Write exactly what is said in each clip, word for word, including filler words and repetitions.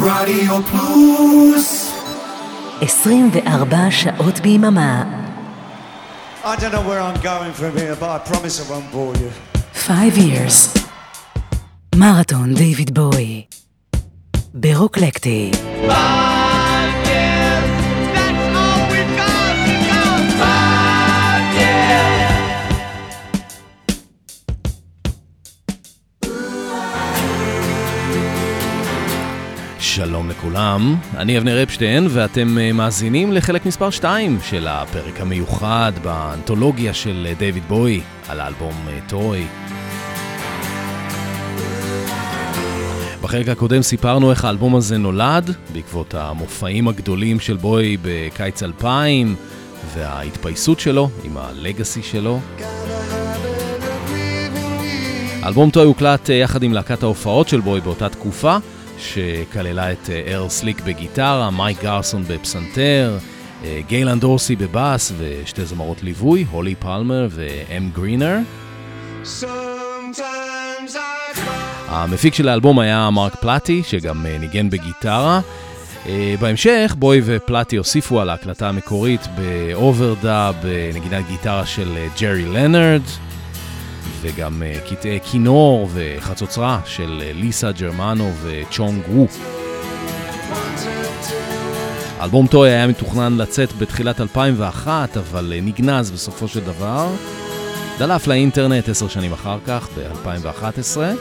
רדיו פלוס עשרים וארבע שעות ביממה. I don't know where I'm going from here, but I promise I won't bore you. Five years. מרתון דייוויד בואי. ברוקלקטי. שלום לכולם, אני אבני רפשטיין ואתם מאזינים לחלק מספר שתיים של הפרק המיוחד באנתולוגיה של דיוויד בואי על האלבום טוי. בחלק הקודם סיפרנו איך האלבום הזה נולד בעקבות המופעים הגדולים של בואי בקיץ אלפיים וההתפייסות שלו עם הלגאסי שלו. האלבום טוי הוקלט יחד עם להקת ההופעות של בואי באותה תקופה שכללה את ארל סליק בגיטרה, מייק גרסון בפסנתר, גייל אורסיני בבאס ושתי זמרות ליווי, הולי פלמר ואם גרינר. המפיק של האלבום היה מרק פלטי, שגם ניגן בגיטרה. בהמשך בוי ופלטי הוסיפו על ההקלטה המקורית באוברדאב בנגינת גיטרה של ג'רי לנארד, וגם קטעי כינור וחצוצרה של ליסה ג'רמנו וצ'ונג וו. אלבום טוי היה מתוכנן לצאת בתחילת אלפיים ואחת, אבל נגנז בסופו של דבר. דלף לאינטרנט עשר שנים אחר כך, ב-אלפיים ואחת עשרה,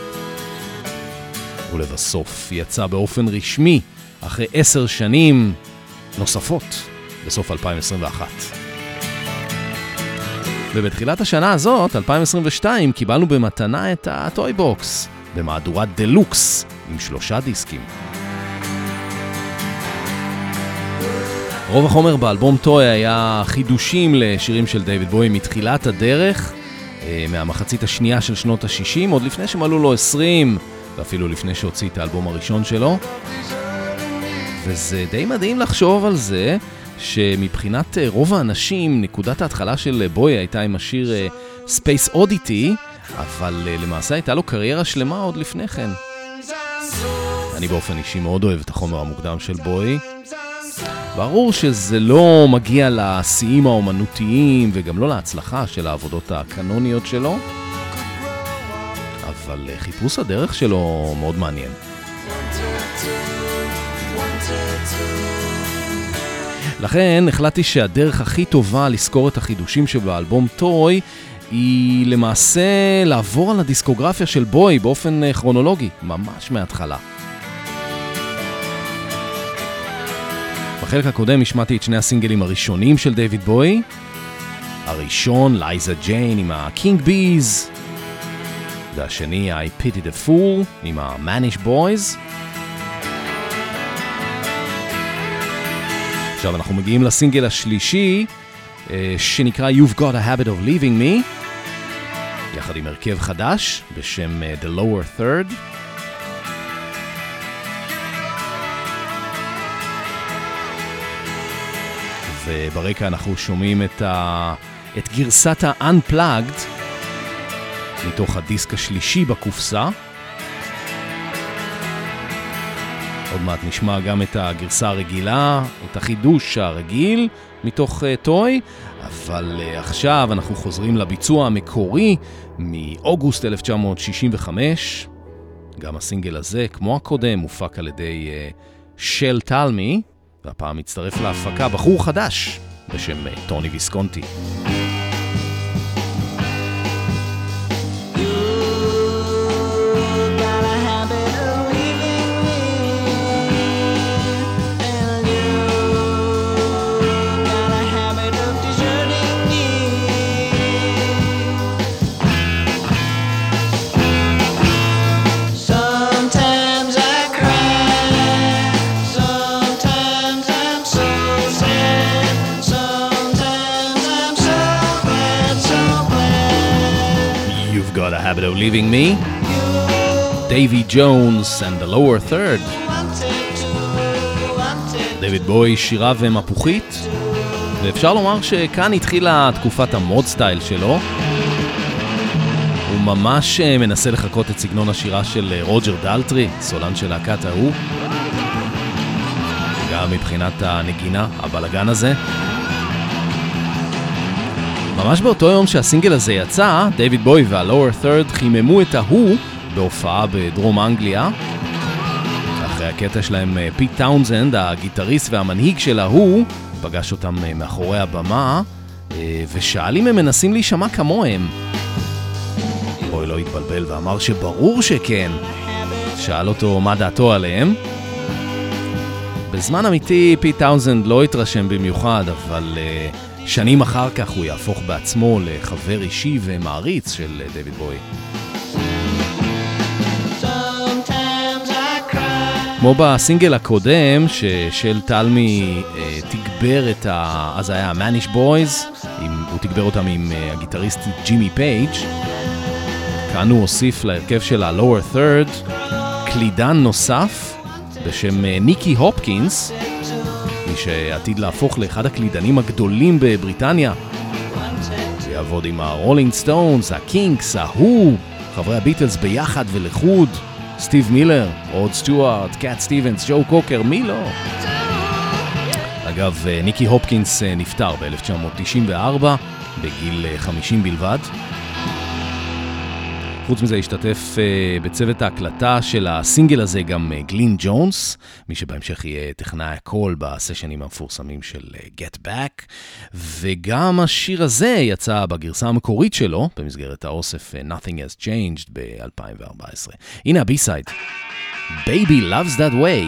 ולבסוף יצא באופן רשמי אחרי עשר שנים נוספות בסוף אלפיים עשרים ואחת. ובתחילת השנה הזאת, אלפיים עשרים ושתיים, קיבלנו במתנה את הטוי בוקס, במהדורת דלוקס, עם שלושה דיסקים. רוב החומר באלבום טוי היה חידושים לשירים של דיוויד בואי מתחילת הדרך, מהמחצית השנייה של שנות ה-שישים, עוד לפני שמלאו לו עשרים, ואפילו לפני שהוציא את האלבום הראשון שלו. וזה די מדהים לחשוב על זה, שמבחינת רוב האנשים נקודת ההתחלה של בואי הייתה עם השיר Space Oddity, אבל למעשה הייתה לו קריירה שלמה עוד לפני כן. אני באופן אישי מאוד אוהב את החומר המוקדם של בואי. ברור שזה לא מגיע לשיאים האומנותיים וגם לא להצלחה של העבודות הקנוניות שלו, אבל חיפוש הדרך שלו מאוד מעניין. לכן החלטתי שהדרך הכי טובה לזכור את החידושים שבאלבום טוי היא למעשה לעבור על הדיסקוגרפיה של בואי באופן כרונולוגי, ממש מההתחלה. בחלק הקודם השמעתי את שני הסינגלים הראשונים של דיוויד בואי. הראשון, לייזה ג'יין עם הקינג ביז, והשני, I Pity the Fool עם המאניש בויז. עכשיו אנחנו מגיעים לסינגל השלישי, שנקרא You've Got a Habit of Leaving Me, יחד עם הרכב חדש בשם The Lower Third. וברקע אנחנו שומעים את, ה... את גרסת ה-Unplugged מתוך הדיסק השלישי בקופסה. עוד מעט נשמע גם את הגרסה הרגילה, את החידוש הרגיל מתוך טוי, אבל עכשיו אנחנו חוזרים לביצוע המקורי מאוגוסט אלף תשע מאות שישים וחמש. גם הסינגל הזה, כמו הקודם, הופק על ידי של טלמי, והפעם מצטרף להפקה בחור חדש בשם טוני ויסקונטי. Habit of Leaving Me, Davy Jones and the Lower Third. דיוויד בואי, שירה ומפוחית, ואפשר לומר שכאן התחילה תקופת המוד סטייל שלו. הוא ממש מנסה לחקות את סגנון השירה של רוג'ר דלטרי, סולן של להקת ההוא. מבחינת הנגינה, הבלגן הזה. ממש באותו יום שהסינגל הזה יצא, דייוויד בוי וה-Lower Third חיממו את ה-Who בהופעה בדרום אנגליה. אחרי הקטע שלהם פיט טאונסנד, הגיטריסט והמנהיג של ה-Who, פגש אותם מאחורי הבמה ושאל אם הם מנסים להישמע כמוהם. בוי לא התבלבל ואמר שברור שכן. שאל אותו מה דעתו עליהם. בזמן אמיתי פיט טאונסנד לא התרשם במיוחד, אבל שנים אחר כך הוא יהפוך בעצמו לחבר אישי ומעריץ של דייוויד בוי. כמו בסינגל הקודם ששל טלמי אה, תגבר את ה... אז היה Manish Boys, עם... הוא תגבר אותם עם אה, הגיטריסט ג'ימי פייג'. כאן הוא הוסיף להרכב של ה-Lower Third קלידן נוסף בשם אה, ניקי הופקינס, שעתיד להפוך לאחד הקלידנים הגדולים בבריטניה. ויעבוד עם הרולינג סטונס, הקינקס, ההוא, חברי הביטלס ביחד ולחוד, סטיב מילר, רוד סטיוארט, קאט סטיבנס, ג'ו קוקר, מי לא? אגב, ניקי הופקינס נפטר ב-אלף תשע מאות תשעים וארבע, בגיל חמישים בלבד. חוץ מזה השתתף בצוות ההקלטה של הסינגל הזה גם גלין ג'ונס, מי שבהמשך יהיה טכנאי הקול בסשנים המפורסמים של Get Back, וגם השיר הזה יצא בגרסה המקורית שלו, במסגרת האוסף Nothing Has Changed ב-אלפיים וארבע עשרה. הנה הבי-סייד, Baby Loves That Way.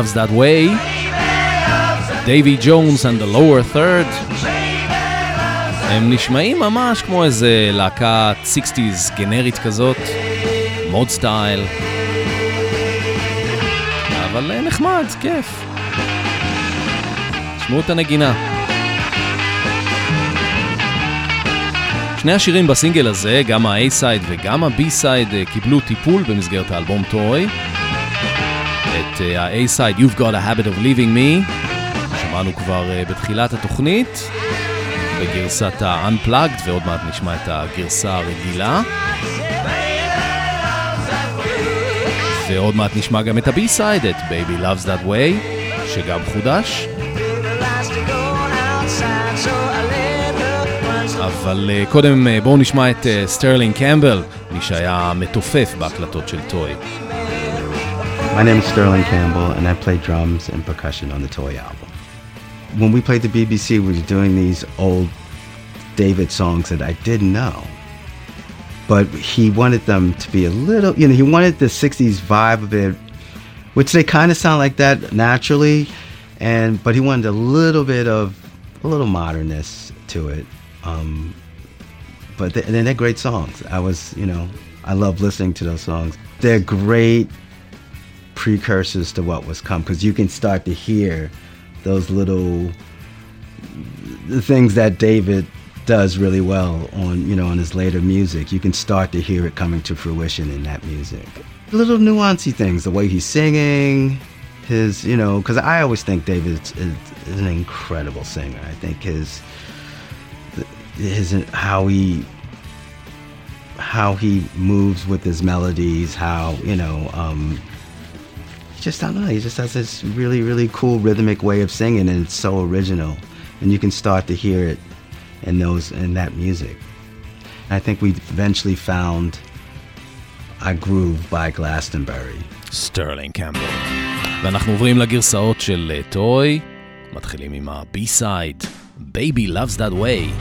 Loves That Way, Davy Jones and the Lower Third. הם נשמעים ממש כמו איזה להקה שישים גנרית כזאת, מוד סטייל, אבל נחמד, כיף. תשמעו את הנגינה. שני השירים בסינגל הזה, גם ה-A-Side וגם ה-B-Side, קיבלו טיפול במסגרת האלבום Toy. את ה-A-Side, You've Got a Habit of Leaving Me, שמענו כבר בתחילת התוכנית, בגרסת ה-Unplugged, ועוד מעט נשמע את הגרסה הרגילה. ועוד מעט נשמע גם את ה-B-Side, את Baby Loves That Way, שגם חודש. אבל קודם בואו נשמע את סטרלינג קמבל, מי שהיה מתופף בהקלטות של טוי. My name is Sterling Campbell, and I play drums and percussion on the Toy album. When we played the B B C, we were doing these old David songs that I didn't know. But he wanted them to be a little, you know, he wanted the sixties vibe of it, which they kind of sound like that naturally, and but he wanted a little bit of, a little modernness to it. Um, but they, and they're great songs. I was, you know, I love listening to those songs. They're great precursors to what was come, because you can start to hear those little things that David does really well on, you know, on his later music. You can start to hear it coming to fruition in that music. Little nuancy things, the way he's singing, his, you know, because I always think David is, is an incredible singer. I think his, his how he how he moves with his melodies, how, you know, um just, I don't know, he just has this really, really cool rhythmic way of singing, and it's so original. And you can start to hear it in those, in that music. And I think we eventually found "I Groove" by Glastonbury. Sterling Campbell. ואנחנו עוברים לגרסאות של טוי, מתחילים עם ה-B-side, Baby Loves That Way.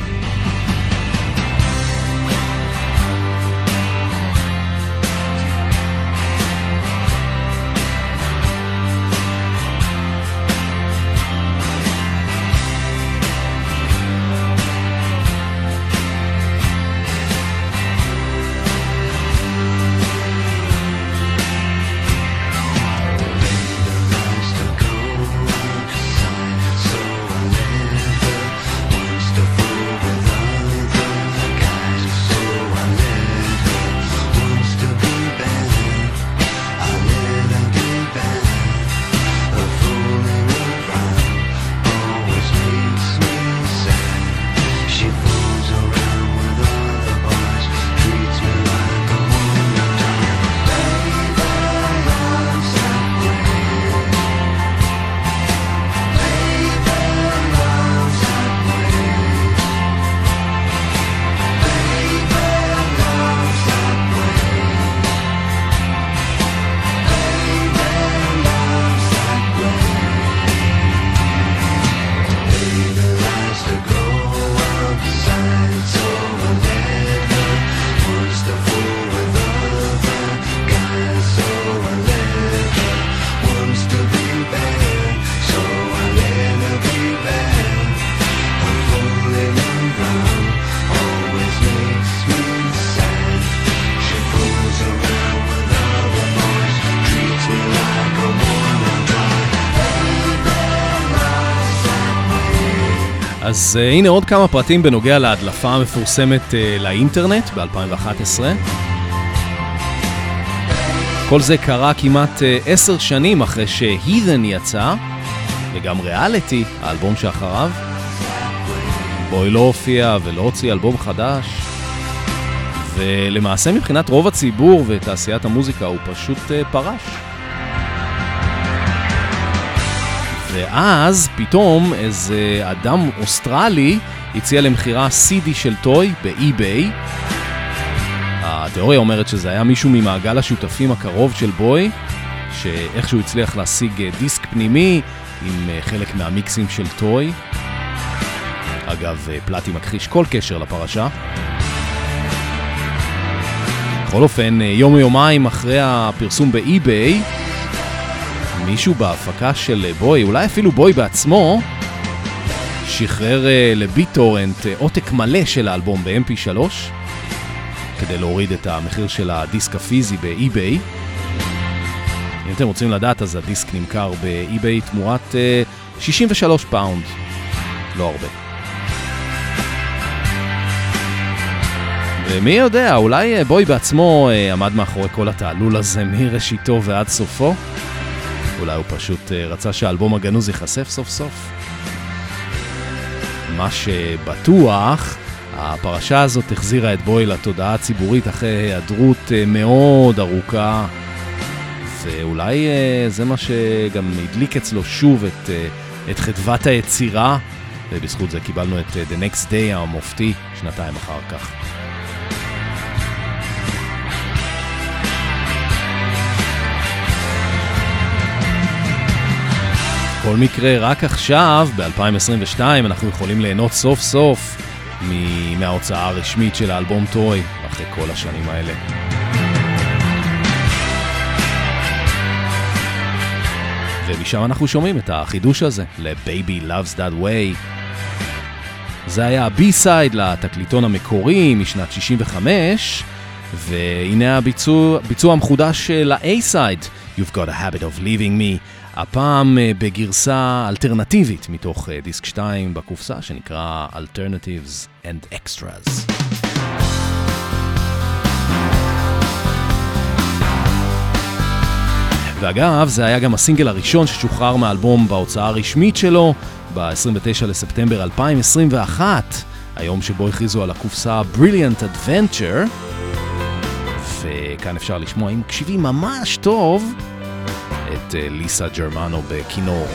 אז הנה עוד כמה פרטים בנוגע להדלפה המפורסמת לאינטרנט ב-אלפיים ואחת עשרה. כל זה קרה כמעט עשר שנים אחרי שהידן יצא, וגם ריאליטי, האלבום שאחריו. בוי לא הופיע ולא הוציא אלבום חדש, ולמעשה מבחינת רוב הציבור ותעשיית המוזיקה הוא פשוט פרש. ואז פתאום איזה אדם אוסטרלי הציע למחירה סי די של טוי באי-ביי. התיאוריה אומרת שזה היה מישהו ממעגל השותפים הקרוב של בוי, שאיכשהו הצליח להשיג דיסק פנימי עם חלק מהמיקסים של טוי. אגב, פלטי מכחיש כל קשר לפרשה. בכל אופן, יום או יומיים אחרי הפרסום באי-ביי, מישהו בהפקה של בוי, אולי אפילו בוי בעצמו, שחרר לביטורנט עותק מלא של האלבום ב-אם פי שלוש, כדי להוריד את המחיר של הדיסק הפיזי באי-ביי. אם אתם רוצים לדעת, אז הדיסק נמכר באי-ביי תמורת שישים ושלושה פאונד, לא הרבה. ומי יודע, אולי בוי בעצמו עמד מאחורי כל התעלול הזה מראשיתו ועד סופו. אולי הוא פשוט רצה שהאלבום הגנוז ייחשף סוף סוף. מה שבטוח, הפרשה הזאת החזירה את בוי לתודעה הציבורית אחרי היעדרות מאוד ארוכה, ואולי זה מה שגם הדליק אצלו שוב את, את חדוות היצירה, ובזכות זה קיבלנו את The Next Day המופתי שנתיים אחר כך. בכל מקרה, רק עכשיו, ב-אלפיים עשרים ושתיים, אנחנו יכולים ליהנות סוף סוף מההוצאה הרשמית של האלבום טוי, אחרי כל השנים האלה. ומשם אנחנו שומעים את החידוש הזה, ל-Baby Loves That Way. זה היה ה-B-side לתקליטון המקורי משנת שישים וחמש, והנה הביצוע, ביצוע המחודש ל-A-side, You've Got a Habit of Leaving Me, הפעם בגרסה אלטרנטיבית מתוך דיסק שתיים בקופסה שנקרא Alternatives and Extras. ואגב, זה היה גם הסינגל הראשון ששוחרר מהאלבום בהוצאה הרשמית שלו ב-עשרים ותשעה לספטמבר אלפיים עשרים ואחת, היום שבו הכריזו על הקופסה Brilliant Adventure, וכאן אפשר לשמוע, אם קשיבים ממש טוב, את ליסה ג'רמנו בכינור.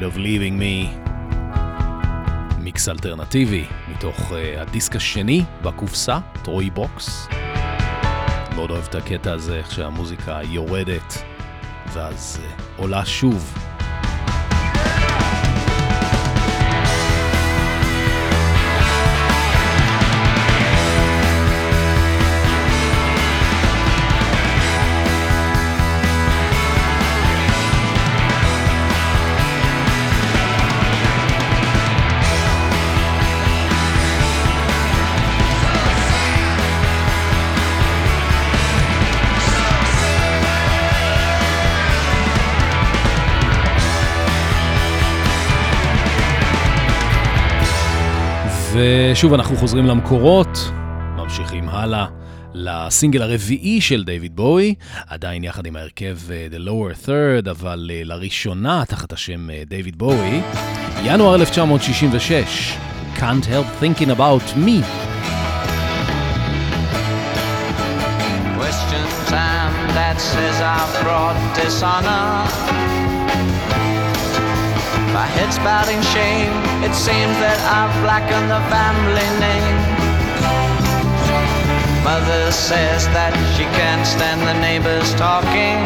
of leaving me, מיקס אלטרנטיבי מתוך uh, הדיסק השני בקופסה, טרוי בוקס. מאוד אוהב את הקטע הזה, איך שהמוזיקה יורדת ואז uh, עולה שוב. ושוב אנחנו חוזרים למקורות, ממשיכים הלאה לסינגל הרביעי של דיוויד בואי, עדיין יחד עם ההרכב The Lower Third, אבל לראשונה תחת השם דיוויד בואי, ינואר אלף תשע מאות שישים ושש, Can't Help Thinking About Me. Question time that says I've brought dishonor. My head's spouting shame. It seems that I've blackened the family name. Mother says that she can't stand the neighbors talking.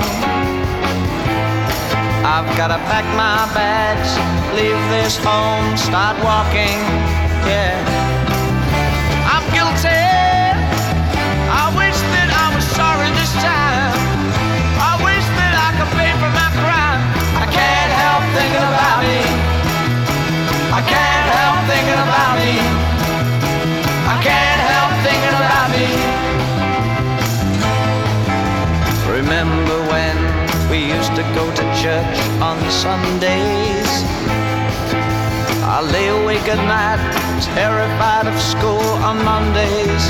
I I've gotta pack my bags, leave this home, start walking, yeah. I'm guilty, I wish that I was sorry this time. I wish that I could pay for my crime. I can't help thinking about it. I can't help thinking about it. I can't help thinking about it. Remember when we used to go to church on Sundays? I lay awake at night, terrified of school on Mondays.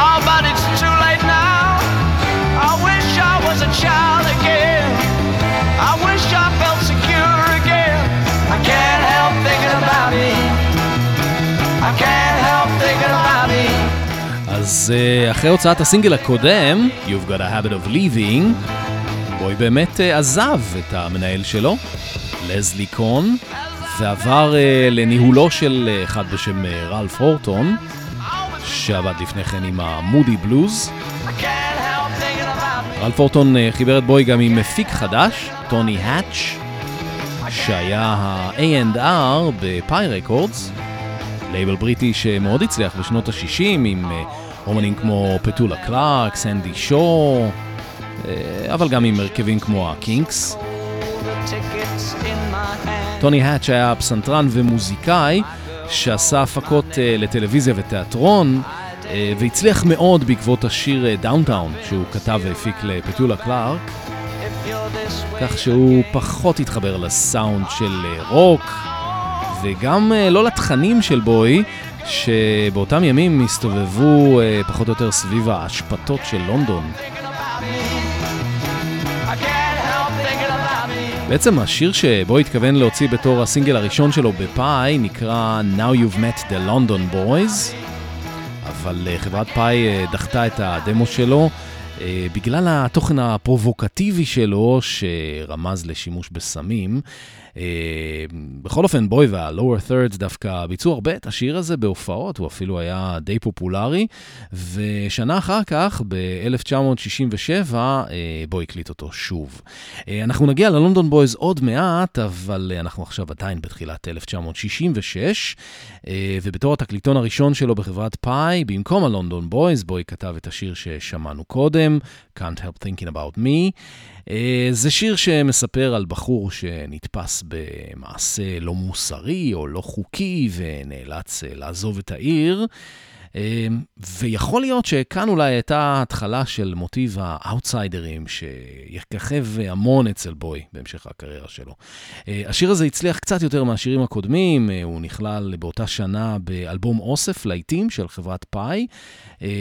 Oh, but it's too late now. I wish I was a child again. I wish I felt secure again. I can't help thinking about it. I can't help thinking about it. אז אחרי הוצאת הסינגל הקודם, You've Got a Habit of Leaving, בוי באמת עזב את המנהל שלו, לזלי קון, ועבר לניהולו של אחד בשם רלף הורטון, שעבד לפני כן עם המודי בלוז. רלף הורטון חיבר את בוי גם עם מפיק חדש, טוני האץ', שהיה ה-איי אנד אר בפאי רקורדס, לייבל בריטי שמאוד הצליח בשנות ה-שישים, עם אומנים כמו פטולה קלארק, סנדי שור, אבל גם עם מרכבים כמו הקינקס. טוני האץ' היה פסנתרן ומוזיקאי שעשה הפקות לטלוויזיה ותיאטרון, והצליח מאוד בעקבות השיר דאונטאון שהוא כתב והפיק לפטולה קלארק, כך שהוא פחות התחבר לסאונד של רוק וגם לא לתכנים של בוי, שבאותם ימים הסתובבו פחות או יותר סביב ההשפטות של לונדון. בעצם השיר שבו התכוון להוציא בתור הסינגל הראשון שלו בפאי נקרא Now You've Met the London Boys, אבל חברת פאי דחתה את הדמו שלו בגלל התוכן הפרובוקטיבי שלו שרמז לשימוש בסמים. בכל אופן, בוי וה-Lower Third דווקא ביצעו הרבה את השיר הזה בהופעות, הוא אפילו היה די פופולרי, ושנה אחר כך, ב-אלף תשע מאות שישים ושבע, בוי הקליט אותו שוב. אנחנו נגיע ללונדון בויז עוד מעט, אבל אנחנו עכשיו עדיין בתחילת אלף תשע מאות שישים ושש, ובתור התקליטון הראשון שלו בחברת פאי, במקום הלונדון בויז, בוי כתב את השיר ששמענו קודם, Can't Help Thinking About Me. זה שיר שמספר על בחור שנתפס במעשה לא מוסרי או לא חוקי ונאלץ לעזוב את העיר, ויכול להיות שכאן אולי הייתה התחלה של מוטיב האוטסיידרים שיככב המון אצל בוי בהמשך הקריירה שלו. השיר הזה הצליח קצת יותר מהשירים הקודמים, הוא נכלל באותה שנה באלבום אוסף לעיתים של חברת פאי.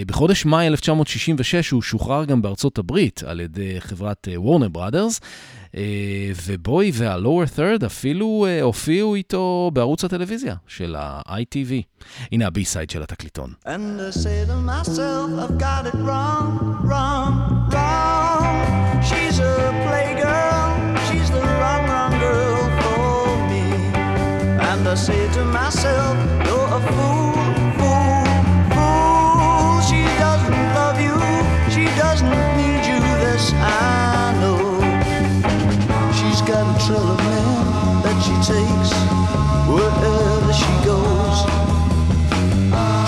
בחודש מאי אלף תשע מאות שישים ושש הוא שוחרר גם בארצות הברית על ידי חברת וורנר בראדרס, ובוי וה-Lower Third אפילו הופיעו איתו בערוץ הטלוויזיה של ה-איי טי וי. הנה ה-B-side של התקליטון. And I say to myself, I've got it wrong, wrong, wrong. She's a playgirl, she's the wrong, wrong girl for me. And I say to myself, you're a fool, fool, fool. She doesn't love you, she doesn't need you, this I know. Got a trail of men that she takes wherever she goes.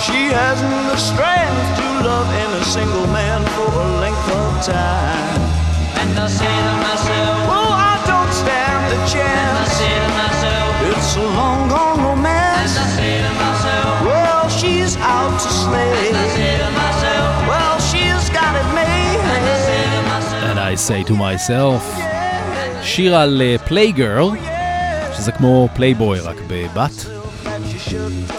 She hasn't the strength to love any single man for a length of time. And I say to myself, oh, I don't stand a chance. And I say to myself, it's a long gone romance. And I say to myself, well, she's out to slay. And I say to myself, well, she's got it made. And I say to myself, and I say to myself, שיר על Playgirl, שזה כמו Playboy רק בבת.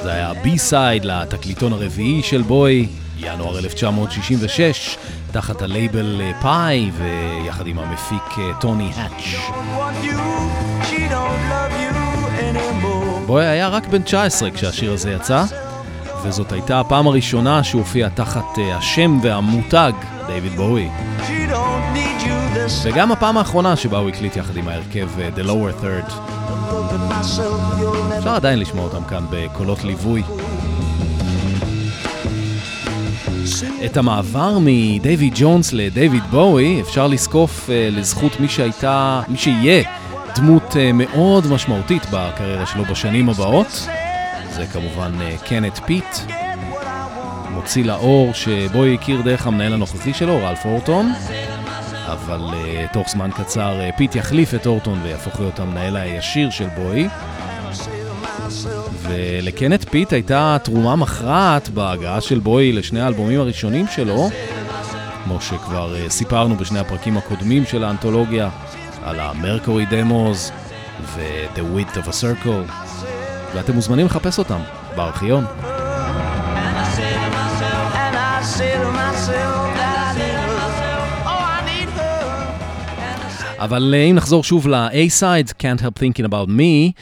זה היה B-side לתקליטון הרביעי של בוי, ינואר אלף תשע מאות שישים ושש, תחת הלייבל פאי ויחד עם המפיק טוני האץ'. בוי היה רק בן תשע עשרה כשהשיר הזה יצא, וזאת הייתה הפעם הראשונה שהופיע תחת השם והמותג דייוויד בואי. וגם הפעם האחרונה שבה הוא הקליט יחד עם ההרכב The Lower Third. אפשר עדיין לשמוע אותם כאן בקולות ליווי. את המעבר מדייוויד ג'ונס לדייוויד בואי אפשר לזקוף לזכות מי שהייתה, מי שיהיה דמות מאוד משמעותית בקריירה שלו בשנים הבאות. זה כמובן קנט פיט, מוציא לאור שבוי הכיר דרך המנהל הנוכחי שלו, רלף הורטון, אבל תוך זמן קצר פיט יחליף את הורטון ויהפוך להיות המנהל הישיר של בוי. ולקנט פיט הייתה תרומה מכרעת בהגעה של בוי לשני האלבומים הראשונים שלו, כמו שכבר סיפרנו בשני הפרקים הקודמים של האנתולוגיה, על המרקורי דמוז ו-The Width of a Circle, ואתם מוזמנים לחפש אותם בארכיון. אבל אם נחזור שוב ל-A-Side, Can't Help Thinking About Me,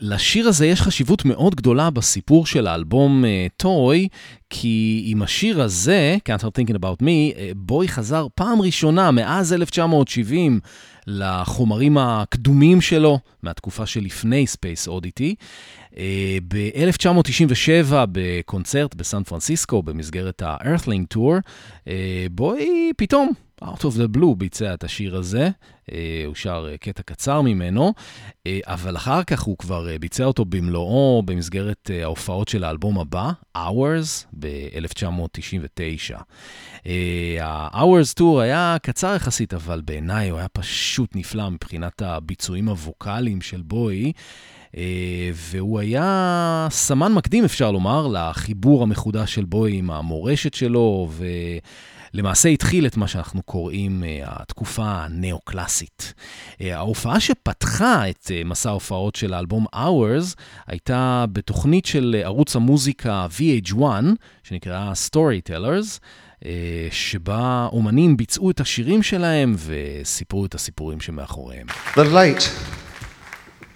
לשיר הזה יש חשיבות מאוד גדולה בסיפור של האלבום Toy, כי עם השיר הזה, Can't Help Thinking About Me, בוי חזר פעם ראשונה מאז אלף תשע מאות שבעים לחומרים הקדומים שלו, מהתקופה שלפני Space Oddity. ב-אלף תשע מאות תשעים ושבע, בקונצרט בסן פרנסיסקו, במסגרת ה-Earthling Tour, בוי פתאום, Out of the Blue, ביצע את השיר הזה, הוא שר קטע קצר ממנו, אבל אחר כך הוא כבר ביצע אותו במלואו במסגרת ההופעות של האלבום הבא, Hours, ב-אלף תשע מאות תשעים ותשע. ה-Hours Tour היה קצר יחסית, אבל בעיניי הוא היה פשוט נפלא מבחינת הביצועים הווקליים של בוי, והוא היה סמן מקדים, אפשר לומר, לחיבור המחודש של בוי עם המורשת שלו, ו... למעשה התחיל את מה שאנחנו קוראים התקופה הנאו-קלאסית. ההופעה שפתחה את מסע ההופעות של האלבום Hours הייתה בתוכנית של ערוץ המוזיקה V H one, שנקראה Storytellers, שבה אומנים ביצעו את השירים שלהם וסיפרו את הסיפורים שמאחוריהם. The late,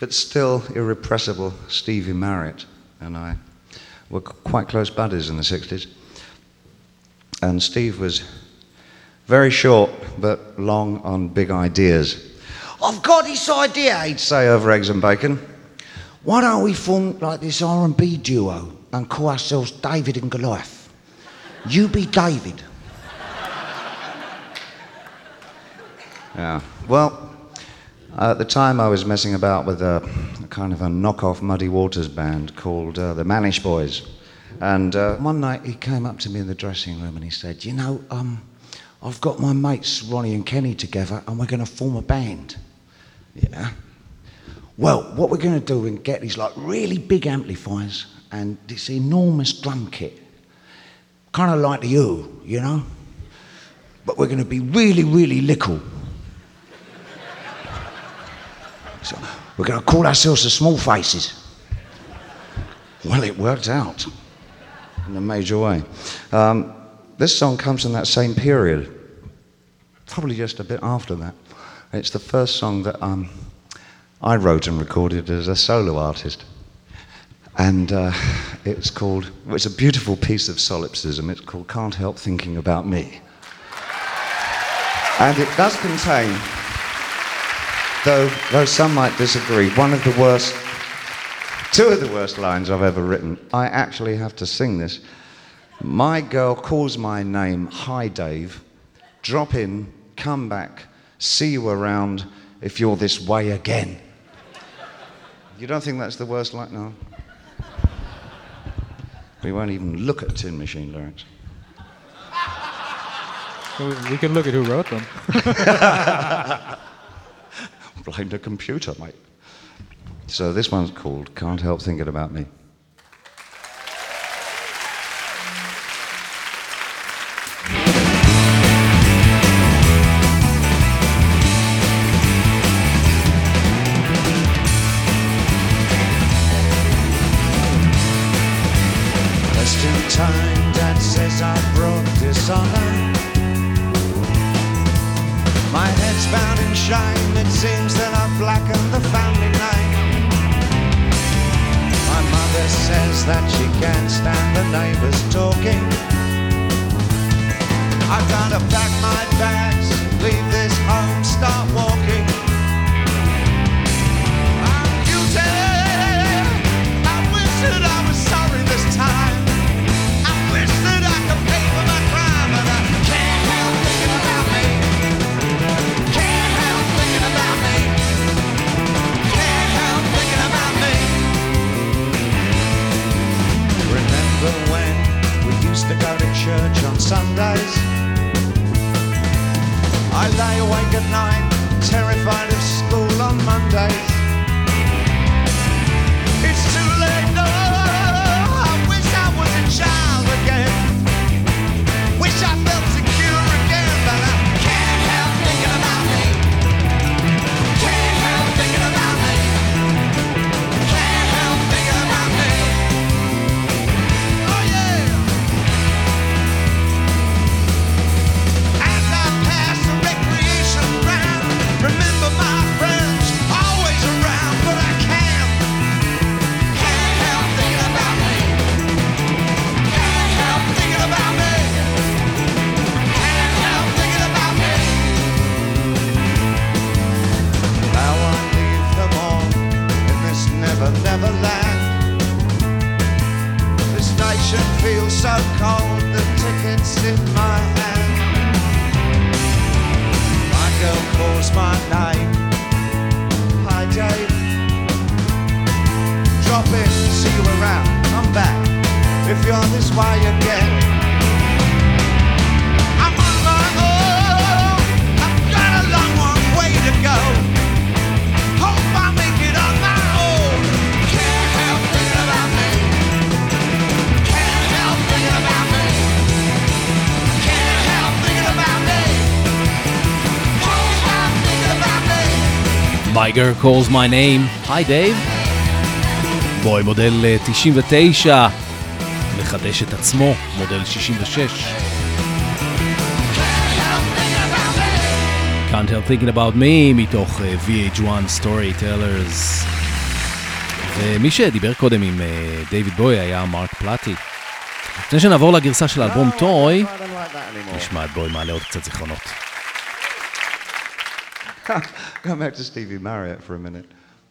but still irrepressible Stevie Marriott and I were quite close buddies in the sixties. And Steve was very short, but long on big ideas. I've got this idea, he'd say over eggs and bacon. Why don't we form like this R and B duo and call ourselves David and Goliath? You be David. Yeah. Well, uh, at the time I was messing about with a, a kind of a knockoff Muddy Waters band called uh, the Manish Boys. And uh, one night he came up to me in the dressing room and he said, you know, um, I've got my mates Ronnie and Kenny together and we're going to form a band, you know. Well, what we're going to do and get these like really big amplifiers and this enormous drum kit, kind of like the Who, you know, but we're going to be really, really little. So we're going to call ourselves the Small Faces. Well, it worked out. In a major way. Um, this song comes from that same period, probably just a bit after that. It's the first song that um, I wrote and recorded as a solo artist. And uh, it's called, well, it's a beautiful piece of solipsism, it's called Can't Help Thinking About Me. And it does contain, though, though some might disagree, one of the worst Two of the worst lines I've ever written. I actually have to sing this. My girl calls my name, hi Dave. Drop in, come back, see you around if you're this way again. You don't think that's the worst line? No. We won't even look at Tin Machine lyrics. We can look at who wrote them. Blame the computer, mate. So this one's called Can't Help Thinking About Me. There's still time that says I broke this honor. My head's bound in shine, it seems that I've blackened the family line. My mother says that she can't stand the neighbours talking. I've got to pack my bags, leave this home, start walking. I'm guilty. I wish that I was sorry this time. I wish that I could pay for my nine, terrified of school on Monday. It's too late, no, I wish I was a child again. Wish I felt secure again, but I can't help thinking about me. Can't help thinking about me. Can't help thinking about me. Oh yeah! As I pass the recreation ground, remember my friends always around, but I can't. Can't help thinking about me. Can't help thinking about me. Can't help thinking about me. Now I leave them all in this never, never land. This nation feels so cold, the ticket's in my hand. My girl calls my name. Hi, Dave. Drop in, see you around, come back if you're this way again. I'm on my own. I've got a long, long way to go. Hope I make it on my own. Can't help thinking about me. Can't help thinking about me. Can't help thinking about me. Can't help thinking about me. My Girl Calls My Name, היי דייב. בוי מודל תשעים ותשע, מחדש את עצמו, מודל שישים ושש. Can't help thinking about me. Can't Help Thinking About Me מתוך uh, V H one Storytellers. ומי שדיבר קודם עם uh, דייוויד בוי היה מרק פלטי. לפני שנעבור לגרסה של האלבום טוי, I don't like that anymore. נשמע את בוי מעלה עוד קצת זיכרונות. Go back to Stevie Marriott for a minute.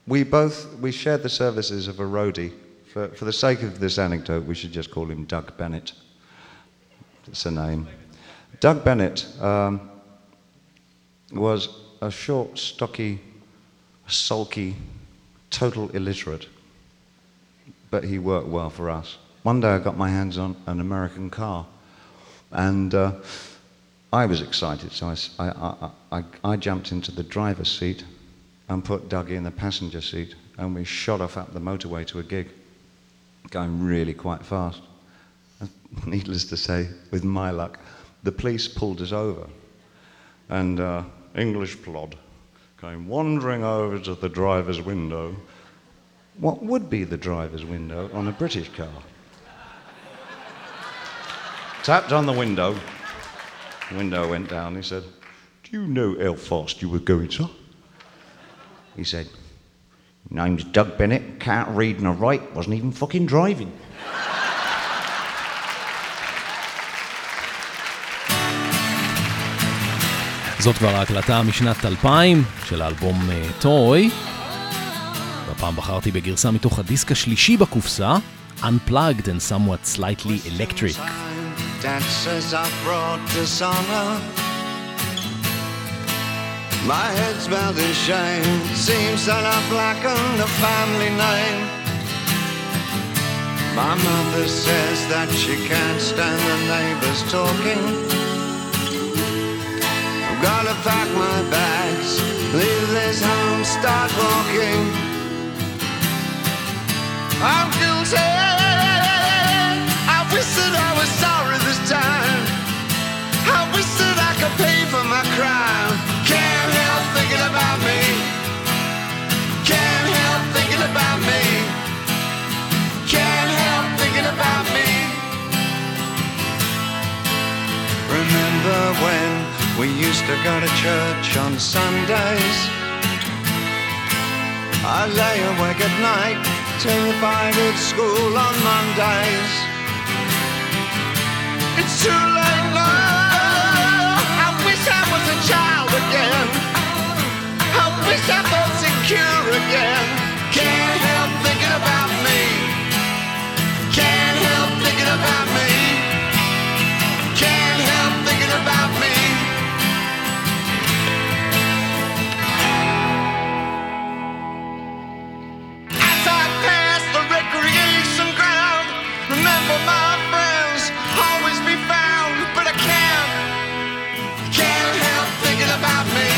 We both we shared the services of a roadie. For for the sake of this anecdote, we should just call him Doug Bennett. It's a name. Doug Bennett um, was a short, stocky, sulky, total illiterate, but he worked well for us. One day, I got my hands on an American car, and uh, I was excited, so I s- I, I- I- I jumped into the driver's seat and put Dougie in the passenger seat, and we shot off up the motorway to a gig, going really quite fast. And needless to say, with my luck, the police pulled us over, and uh, English plod came wandering over to the driver's window. What would be the driver's window on a British car? Tapped on the window. The window went down. He said, "Do you know how fast you were going, sir?" He said, "Name's Doug Bennett, can't read nor write, wasn't even fucking driving." זאת כבר ההקלטה משנת אלפיים של האלבום טוי. והפעם בחרתי בגרסה מתוך הדיסק השלישי בקופסה, Unplugged and Somewhat Slightly Electric. Time dances I've brought dishonor. My head's bowed in shame. Seems that I've blackened the family name. My mother says that she can't stand the neighbours talking. I've gotta pack my bags, leave this home, start walking. I'm guilty. I wish that I was sorry this time. I wish that I could pay for my crime. Can't help thinking about me. Can't help thinking about me. Can't help thinking about me. Remember when we used to go to church on Sundays? I lay awake at night, terrified at school on Mondays. It's too late now. I wish I was a child again. I wish I felt secure again. Can't help thinking about me. Can't help thinking about me. Can't help thinking about me. As I pass the recreation ground, remember my friends always be found, but I can't, can't help thinking about me.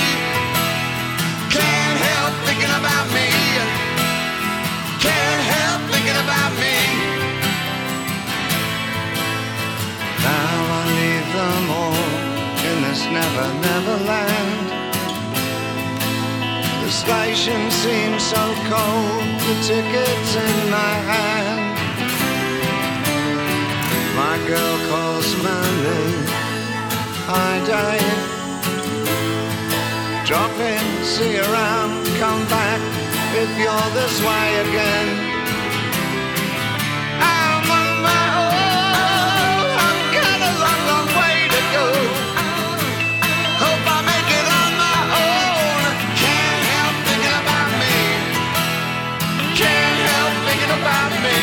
The station seems so cold, the ticket's in my hand. My girl calls my name, I die. Drop in, see around, come back if you're this way again. I'm on my own, I've got a long, long way to go. Hope I make it on my own. Can't help thinking about me, can't help thinking about me,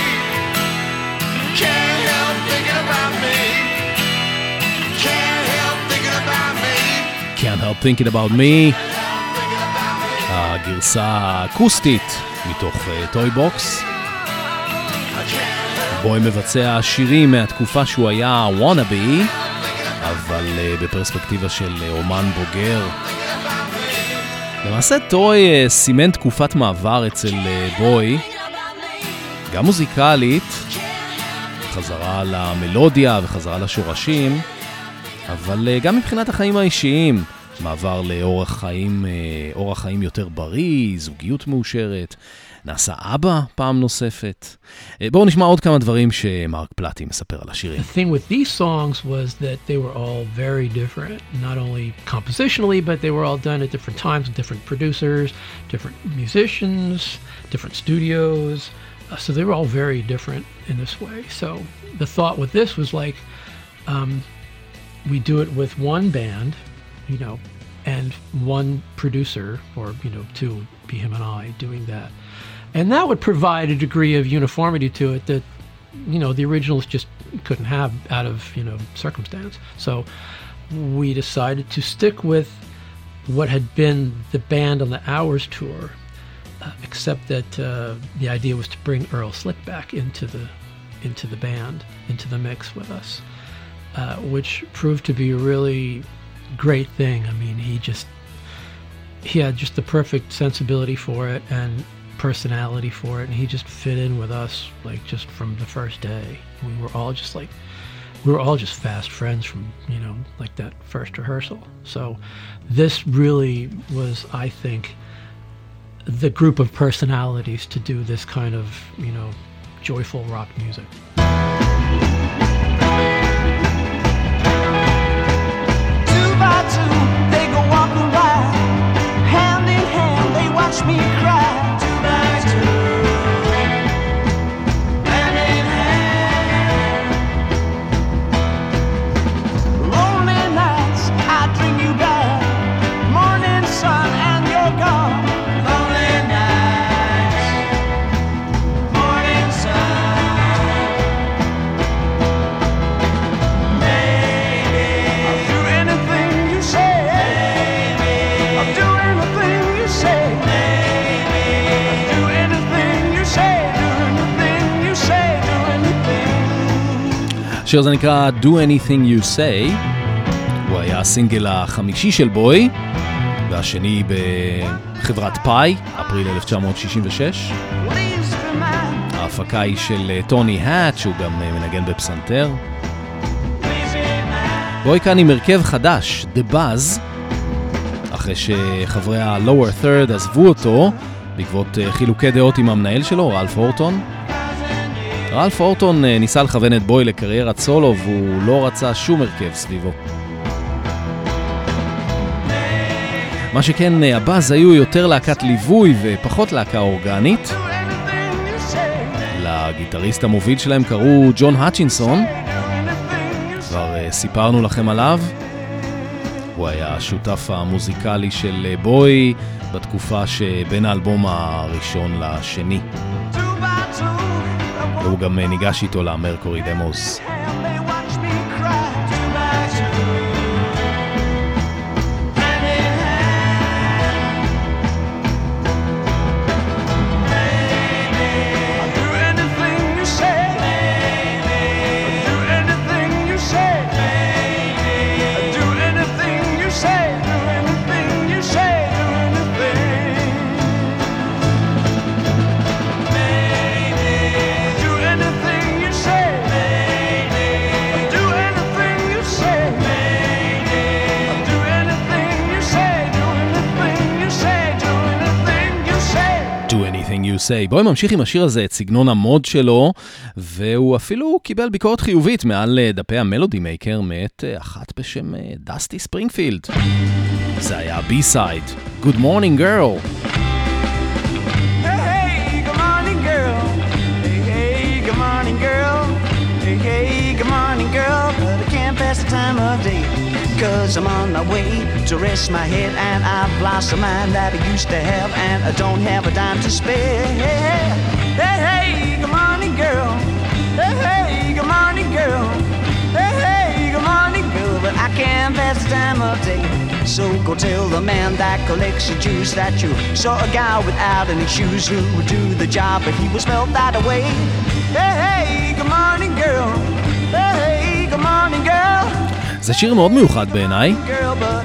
can't help thinking about me, can't help thinking about me, can't help thinking about me. הגרסה האקוסטית מתוך טוי בוקס, בוי מבצע שירים מהתקופה שהוא היה וואנאבי, אבל בפרספקטיבה של אומן בוגר. למעשה טוי סימן תקופת מעבר אצל בוי, גם מוזיקלית, חזרה למלודיה וחזרה לשורשים, אבל גם מבחינת החיים האישיים, מעבר לאורח חיים, אורח חיים יותר בריא, זוגיות מאושרת, נעשה אבא פעם נוספת. בואו נשמע עוד כמה דברים שמרק פלטי מספר על השירים. The thing with these songs was that they were all very different, not only compositionally, but they were all done at different times, different producers, different musicians, different studios. So they were all very different in this way. So the thought with this was like, um, we do it with one band, you know, and one producer, or, you know, two, be him and I doing that. And that would provide a degree of uniformity to it that, you know, the originals just couldn't have out of, you know, circumstance. So we decided to stick with what had been the band on the Hours tour, uh, except that uh, the idea was to bring Earl Slick back into the into the band, into the mix with us, uh, which proved to be a really great thing. I mean, he just he had just the perfect sensibility for it and personality for it, and he just fit in with us like just from the first day. We were all just like we were all just fast friends from, you know, like that first rehearsal. So this really was, I think, the group of personalities to do this kind of, you know, joyful rock music. They go walking by, hand in hand, they watch me cry. Two by two, hand in hand. Lonely nights, I dream you back. Morning sun and you're gone. Lonely nights, morning sun. Baby, I'll do anything you say. Baby, I'll do anything you say. Baby, I'll do anything you say. Do anything you say. Do anything. שיר זה נקרא Do Anything You Say. הוא היה הסינגל החמישי של בוי, והשני בחברת פאי, אפריל אלף תשע מאות שישים ושש. ההפקה היא של טוני האץ', שהוא גם מנגן בפסנתר. בוי כאן עם הרכב חדש, The Buzz, אחרי שחברי ה-Lower Third עזבו אותו בעקבות חילוקי דעות עם המנהל שלו, רלף הורטון. רלף הורטון ניסה לכוון את בוי לקריירת סולו, והוא לא רצה שום הרכב סביבו. מה שכן, הבאז היו יותר להקת ליווי ופחות להקה אורגנית. לגיטריסט המוביל שלהם קראו ג'ון האצ'ינסון, כבר סיפרנו לכם עליו. הוא היה השותף המוזיקלי של בוי בתקופה שבין האלבום הראשון לשני. והוא גם ניגש איתו למרקורי דמוס. Say. בואי ממשיך עם השיר הזה את סגנון המוד שלו, והוא אפילו קיבל ביקורת חיובית מעל דפי המלודי מייקר מאת אחת בשם דסטי ספרינגפילד. זה היה בי-סייד, Good Morning Girl. That's the time of day, cause I'm on my way to rest my head, and I've lost a mind that I used to have, and I don't have a dime to spare. Hey, hey, good morning girl. Hey, hey, good morning girl. Hey, hey, good morning girl. But I can't pass the time of day, so go tell the man that collects the juice that you saw a guy without any shoes who would do the job, but he was felt that away. Hey, hey, good morning girl. Hey, hey, good morning girl. זה שיר מאוד מיוחד בעיניי,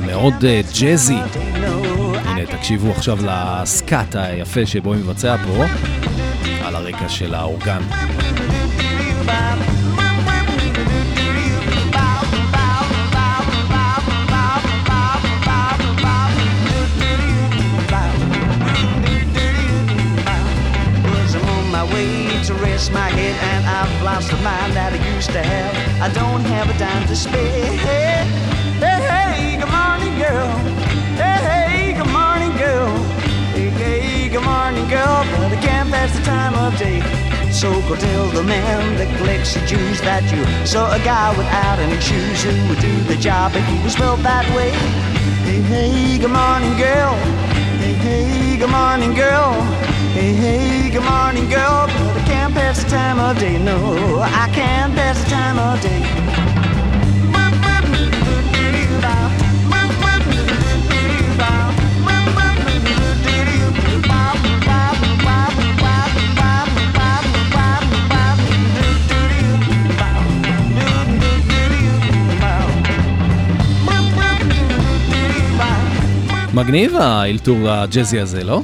מאוד ג'זי. הנה, תקשיבו עכשיו לסקאט היפה שבו מבצע פה, על הרקע של האורגן. To rest my head, and I've lost the mind that I used to have. I don't have a dime to spare. Hey, hey, good morning girl. Hey, hey, good morning girl. Hey, hey, good morning girl. But I can't pass the time of day, so go tell the man that collects the Jews that you saw a guy without any shoes who would do the job if he was built that way. Hey, hey, good morning girl. Hey, hey, good morning girl. Hey, hey, good morning girl. But I can't pass the time of day, no, I can't pass the time of day. מגניב האלתור הג'זי הזה, לא?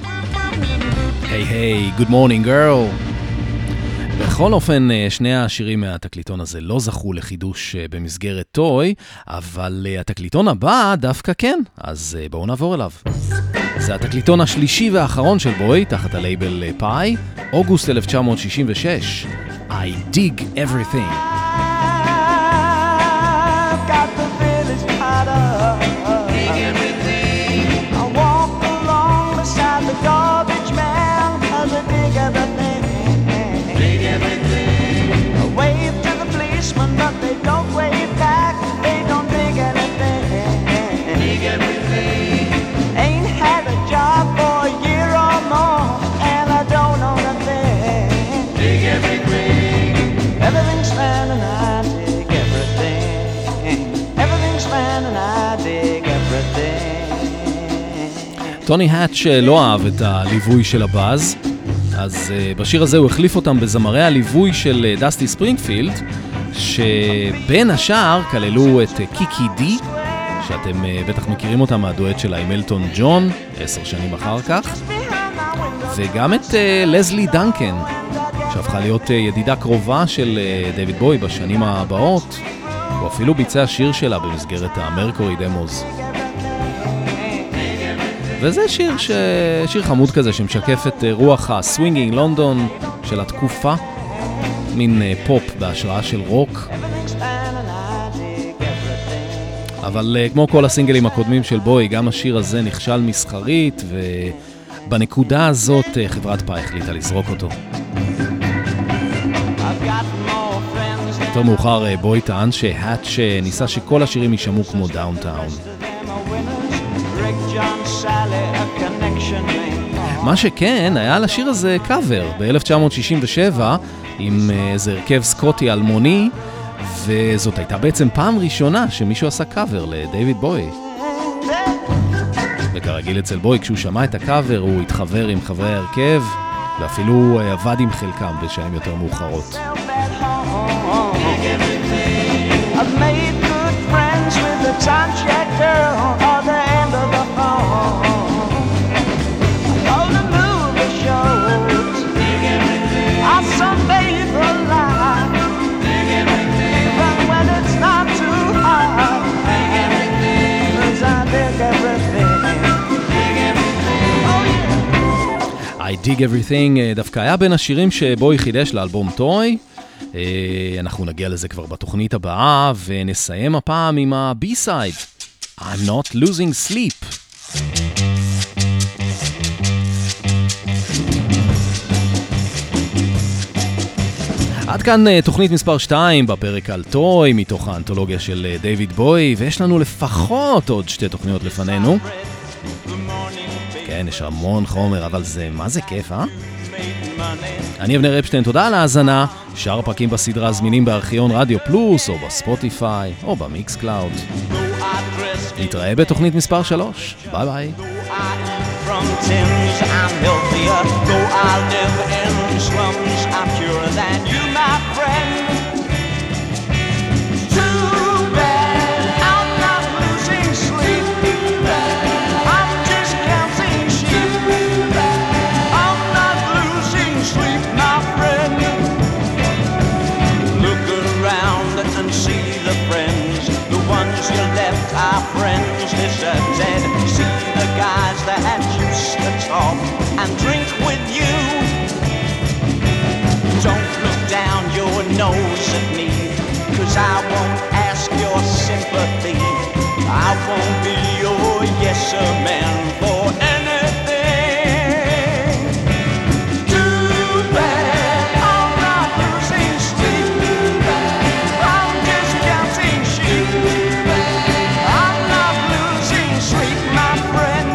היי היי, גוד מורנינג גרל. בכל אופן, שני השירים מהתקליטון הזה לא זכו לחידוש במסגרת טוי, אבל התקליטון הבא דווקא כן, אז בואו נעבור אליו. זה התקליטון השלישי והאחרון של בוי, תחת הלייבל פאי, אוגוסט אלף תשע מאות שישים ושש, I dig everything. טוני האץ' לא אהב את הליווי של הבאז, אז בשיר הזה הוא החליף אותם בזמרי הליווי של דסטי ספרינגפילד, שבין השאר כללו את קיקי די, שאתם בטח מכירים אותה מהדואט שלה עם אלטון ג'ון, עשר שנים אחר כך, וגם את לזלי דנקן, שהפכה להיות ידידה קרובה של דיוויד בוי בשנים הבאות, הוא אפילו ביצע שיר שלה במסגרת המרקורי דמוז. וזה שיר, ש... שיר חמוד כזה שמשקף את רוח הסווינגינג לונדון של התקופה, מין פופ בהשראה של רוק. אבל כמו כל הסינגלים הקודמים של בוי, גם השיר הזה נכשל מסחרית, ובנקודה הזאת חברת פאי החליטה לזרוק אותו. יותר מאוחר בוי טען שהאץ' ניסה שכל השירים יישמעו כמו דאונטאון. מה שכן, היה לשיר הזה קאבר ב-אלף תשע מאות שישים ושבע עם איזה הרכב סקוטי אלמוני, וזאת הייתה בעצם פעם ראשונה שמישהו עשה קאבר לדייוויד בוי. וכרגיל אצל בוי, כשהוא שמע את הקאבר הוא התחבר עם חברי הרכב, ואפילו עבד עם חלקם בשנים יותר מאוחרות. I've made good friends with the time check girl on the end of the phone. All the movie shows I someday for life. But when it's not too hard, cause I dig everything. I Dig Everything דווקא היה בין השירים שבוי חידש לאלבום טוי. אנחנו נגיע לזה כבר בתוכנית הבאה, ונסיים הפעם עם ה-B-side, I'm Not Losing Sleep. עד כאן תוכנית מספר שתיים בפרק על טוי מתוך האנתולוגיה של דיוויד בוי, ויש לנו לפחות עוד שתי תוכניות לפנינו. כן, יש המון חומר, אבל זה מה זה כיף, אה? אני אבנר רפשטיין, תודה על ההאזנה. שאר פרקים בסדרה זמינים בארכיון רדיו פלוס או בספוטיפיי או במיקס קלאוד. נתראה בתוכנית מספר שלוש. ביי ביי. From tins, I'm healthier, though I'll never end in slums. I'm purer than you, my friend. Too bad I'm not losing sleep. I'm just counting sheep. I'm not losing sleep, my friend. Look around and see the friends. The ones you left are friends deserted. See the guys that and drink with you. Don't look down your nose at me, cause I won't ask your sympathy. I won't be your yes sir man for anything. Too bad I'm not losing sleep. I'm just counting sheep. I'm not losing sleep, my friend.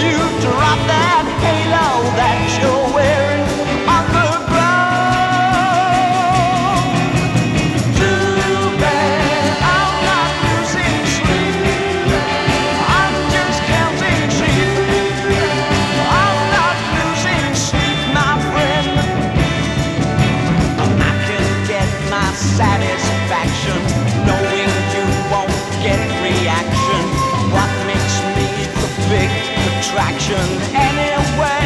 You drop that halo that you're wearing on the ground. Too bad I'm not losing sleep. I'm just counting sheep. I'm not losing sleep, my friend. I can get my satisfaction knowing you won't get reaction. What makes me the big attraction anyway.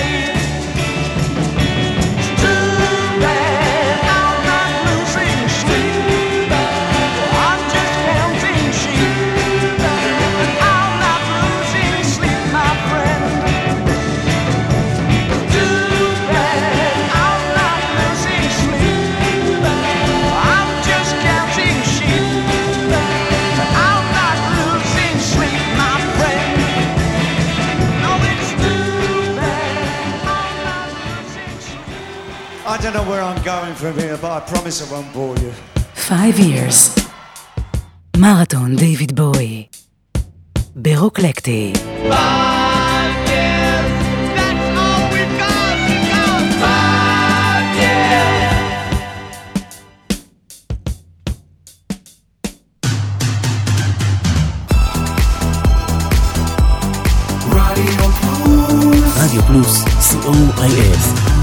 I don't know where I'm going from here, but I promise I won't bore you. Five years. Marathon David Bowie. Beroclecti. Five years. That's all we've got. We've got five years. Radio Plus. Radio Plus. C O I S.